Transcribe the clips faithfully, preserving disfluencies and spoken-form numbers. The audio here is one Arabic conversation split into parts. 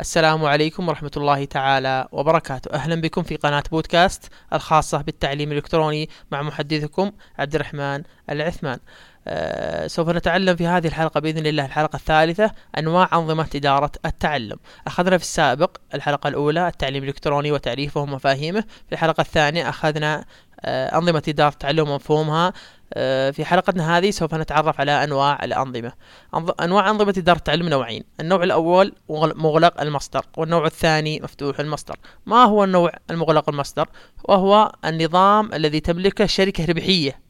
السلام عليكم ورحمة الله تعالى وبركاته. أهلا بكم في قناة بودكاست الخاصة بالتعليم الإلكتروني مع محدثكم عبد الرحمن العثمان. أه سوف نتعلم في هذه الحلقة بإذن الله الحلقة الثالثة أنواع أنظمة إدارة التعلم. أخذنا في السابق الحلقة الأولى التعليم الإلكتروني وتعريفه ومفاهيمه، في الحلقة الثانية أخذنا أه أنظمة إدارة التعلم ومفهومها. في حلقتنا هذه سوف نتعرف على أنواع الأنظمة. أنواع أنظمة إدارة التعلم نوعين، النوع الأول مغلق المصدر والنوع الثاني مفتوح المصدر. ما هو النوع المغلق المصدر؟ وهو النظام الذي تملكه شركة ربحية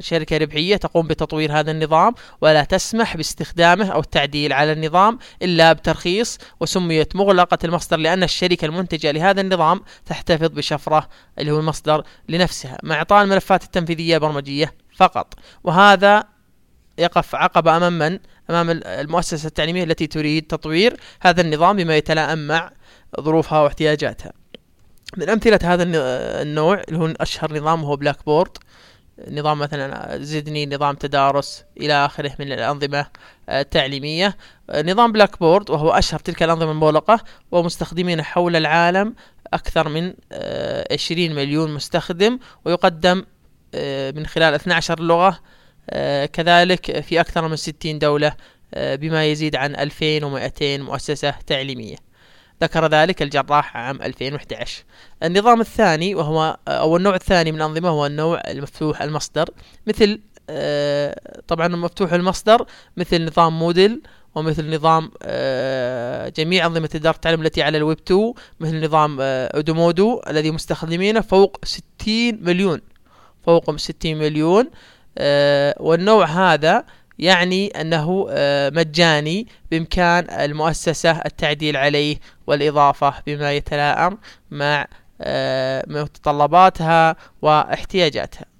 شركة ربحية تقوم بتطوير هذا النظام ولا تسمح باستخدامه أو التعديل على النظام إلا بترخيص، وسميت مغلقة المصدر لأن الشركة المنتجة لهذا النظام تحتفظ بشفرة اللي هو المصدر لنفسها مع إعطاء الملفات التنفيذية برمجية فقط. وهذا يقف عقبة أمام من؟ أمام المؤسسة التعليمية التي تريد تطوير هذا النظام بما يتلائم مع ظروفها واحتياجاتها. من أمثلة هذا النوع اللي هو أشهر نظام هو بلاك بورد، نظام مثلا زدني، نظام تدارس، إلى آخره من الأنظمة التعليمية. نظام بلاك بورد وهو أشهر تلك الأنظمة المغلقة ومستخدمين حول العالم أكثر من عشرين مليون مستخدم، ويقدم من خلال اثنتي عشرة لغة، كذلك في أكثر من ستين دولة بما يزيد عن ألفين ومئتين مؤسسة تعليمية. ذكر ذلك الجراح عام ألفين وأحد عشر. النظام الثاني وهو أو النوع الثاني من الأنظمة هو النوع المفتوح المصدر، مثل طبعا المفتوح المصدر مثل نظام مودل، ومثل نظام جميع أنظمة إدارة التعلم التي على الويب اثنين، مثل نظام اودمودو الذي مستخدمينه فوق ستين مليون فوق ستين مليون. والنوع هذا يعني أنه مجاني، بإمكان المؤسسة التعديل عليه والإضافة بما يتلائم مع متطلباتها واحتياجاتها.